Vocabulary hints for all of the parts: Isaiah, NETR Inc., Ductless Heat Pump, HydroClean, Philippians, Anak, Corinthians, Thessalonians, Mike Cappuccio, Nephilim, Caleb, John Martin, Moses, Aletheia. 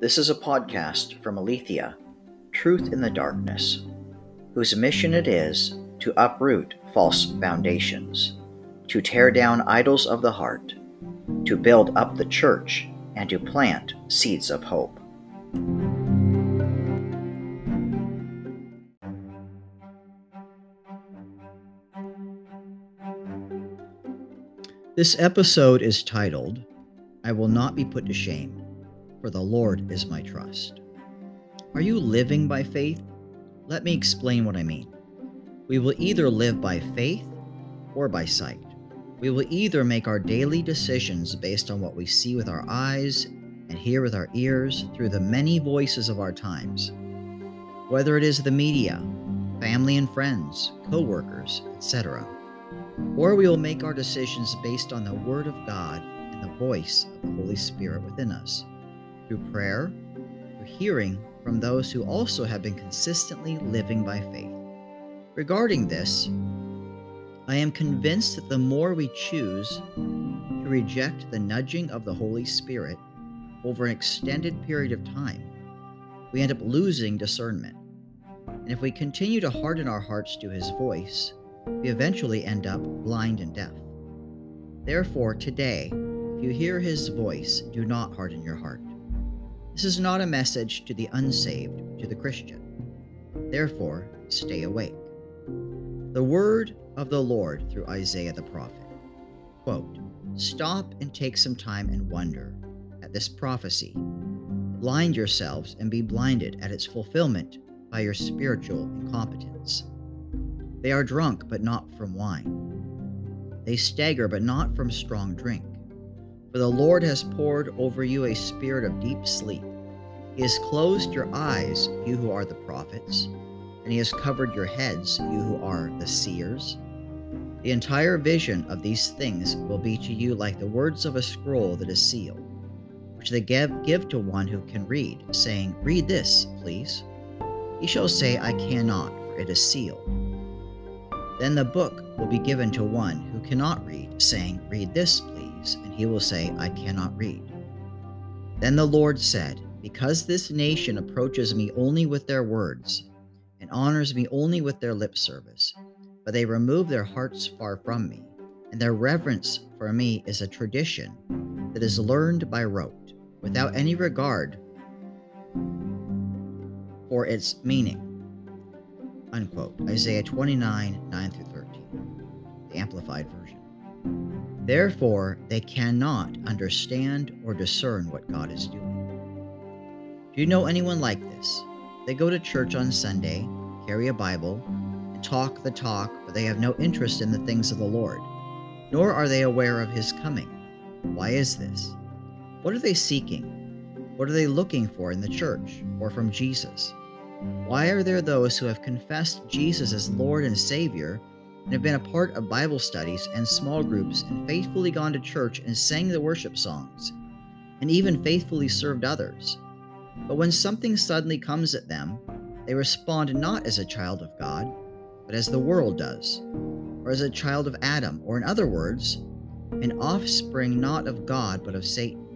This is a podcast from Aletheia, Truth in the Darkness, whose mission it is to uproot false foundations, to tear down idols of the heart, to build up the church, and to plant seeds of hope. This episode is titled, "I Will Not Be Put to Shame, for the Lord is My Trust." Are you living by faith? Let me explain what I mean. We will either live by faith or by sight. We will either make our daily decisions based on what we see with our eyes and hear with our ears through the many voices of our times, whether it is the media, family and friends, co-workers, etc. Or we will make our decisions based on the Word of God and the voice of the Holy Spirit within us, through prayer, through hearing from those who also have been consistently living by faith. Regarding this, I am convinced that the more we choose to reject the nudging of the Holy Spirit over an extended period of time, we end up losing discernment. And if we continue to harden our hearts to His voice, we eventually end up blind and deaf. Therefore, today, if you hear His voice, do not harden your heart. This is not a message to the unsaved, to the Christian. Therefore, stay awake. The word of the Lord through Isaiah the prophet, quote, "Stop and take some time and wonder at this prophecy. Blind yourselves and be blinded at its fulfillment by your spiritual incompetence. They are drunk, but not from wine. They stagger, but not from strong drink. For the Lord has poured over you a spirit of deep sleep. He has closed your eyes, you who are the prophets, and He has covered your heads, you who are the seers. The entire vision of these things will be to you like the words of a scroll that is sealed, which they give to one who can read, saying, 'Read this, please.' He shall say, 'I cannot, for it is sealed.' Then the book will be given to one who cannot read, saying, 'Read this, please.' And he will say, 'I cannot read.' Then the Lord said, 'Because this nation approaches Me only with their words, and honors Me only with their lip service, but they remove their hearts far from Me, and their reverence for Me is a tradition that is learned by rote, without any regard for its meaning," unquote. Isaiah 29, 9-13, the Amplified Version. Therefore, they cannot understand or discern what God is doing. Do you know anyone like this? They go to church on Sunday, carry a Bible, and talk the talk, but they have no interest in the things of the Lord, nor are they aware of His coming. Why is this? What are they seeking? What are they looking for in the church or from Jesus? Why are there those who have confessed Jesus as Lord and Savior and have been a part of Bible studies and small groups and faithfully gone to church and sang the worship songs and even faithfully served others? But when something suddenly comes at them, they respond not as a child of God, but as the world does, or as a child of Adam, or in other words, an offspring not of God but of Satan.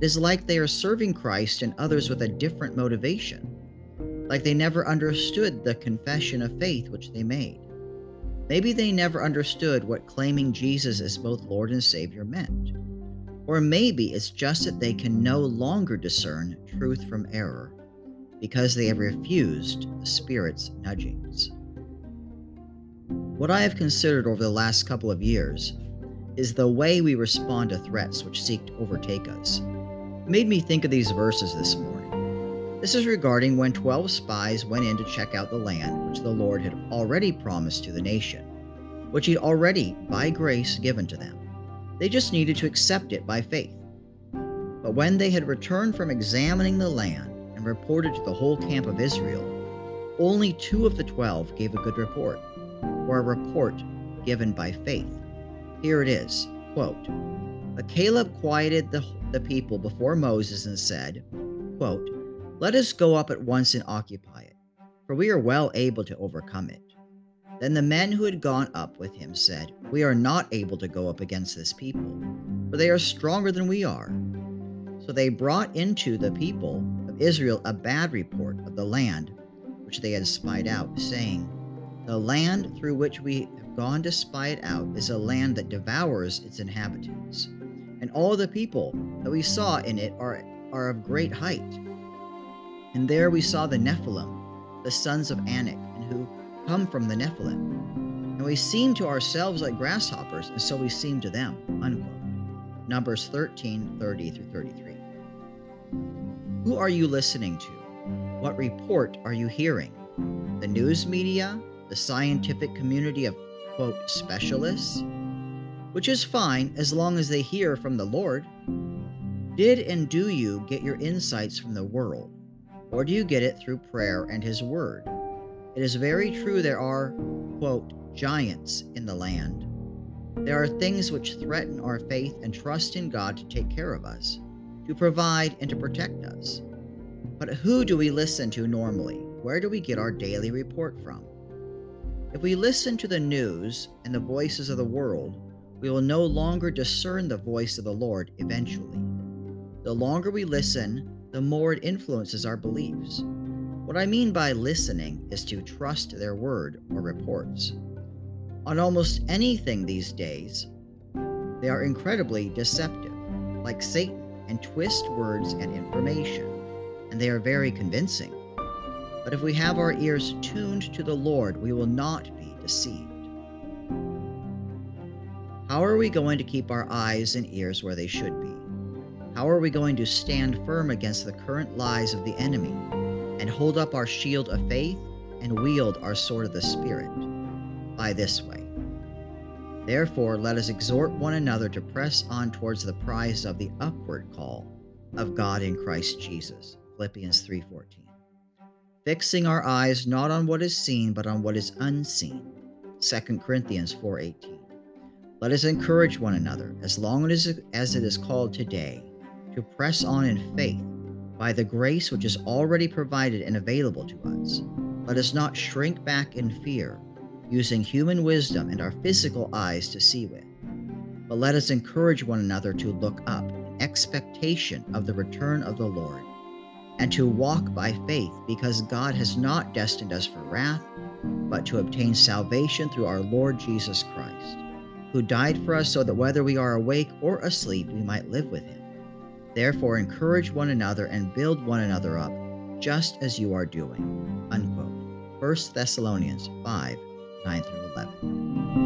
It is like they are serving Christ and others with a different motivation, like they never understood the confession of faith which they made. Maybe they never understood what claiming Jesus as both Lord and Savior meant. Or maybe it's just that they can no longer discern truth from error because they have refused the Spirit's nudgings. What I have considered over the last couple of years is the way we respond to threats which seek to overtake us. It made me think of these verses this morning. This is regarding when 12 spies went in to check out the land which the Lord had already promised to the nation, which He'd already, by grace, given to them. They just needed to accept it by faith. But when they had returned from examining the land and reported to the whole camp of Israel, only 2 of the 12 gave a good report, or a report given by faith. Here it is, quote, "But Caleb quieted the people before Moses and said, quote, 'Let us go up at once and occupy it, for we are well able to overcome it.' Then the men who had gone up with him said, 'We are not able to go up against this people, for they are stronger than we are.' So they brought into the people of Israel a bad report of the land which they had spied out, saying, "The land through which we have gone to spy it out is a land that devours its inhabitants, and all the people that we saw in it are of great height. And there we saw the Nephilim, the sons of Anak, and who come from the Nephilim. And we seemed to ourselves like grasshoppers, and so we seemed to them." Unquote. Numbers 13:30-33. Who are you listening to? What report are you hearing? The news media? The scientific community of, quote, specialists? Which is fine as long as they hear from the Lord. Did and do you get your insights from the world? Or do you get it through prayer and His Word? It is very true there are, quote, giants in the land. There are things which threaten our faith and trust in God to take care of us, to provide and to protect us. But who do we listen to normally? Where do we get our daily report from? If we listen to the news and the voices of the world, we will no longer discern the voice of the Lord eventually. The longer we listen, the more it influences our beliefs. What I mean by listening is to trust their word or reports. On almost anything these days, they are incredibly deceptive, like Satan, and twist words and information, and they are very convincing. But if we have our ears tuned to the Lord, we will not be deceived. How are we going to keep our eyes and ears where they should be? How are we going to stand firm against the current lies of the enemy and hold up our shield of faith and wield our sword of the Spirit? By this way. Therefore, let us exhort one another to press on towards the prize of the upward call of God in Christ Jesus. Philippians 3:14. Fixing our eyes not on what is seen, but on what is unseen. 2 Corinthians 4:18. Let us encourage one another, as long as it is called today, to press on in faith by the grace which is already provided and available to us. Let us not shrink back in fear, using human wisdom and our physical eyes to see with. But let us encourage one another to look up in expectation of the return of the Lord, and to walk by faith, because God has not destined us for wrath, but to obtain salvation through our Lord Jesus Christ, who died for us so that whether we are awake or asleep, we might live with Him. Therefore, encourage one another and build one another up, just as you are doing. Unquote. 1 Thessalonians 5:9-11.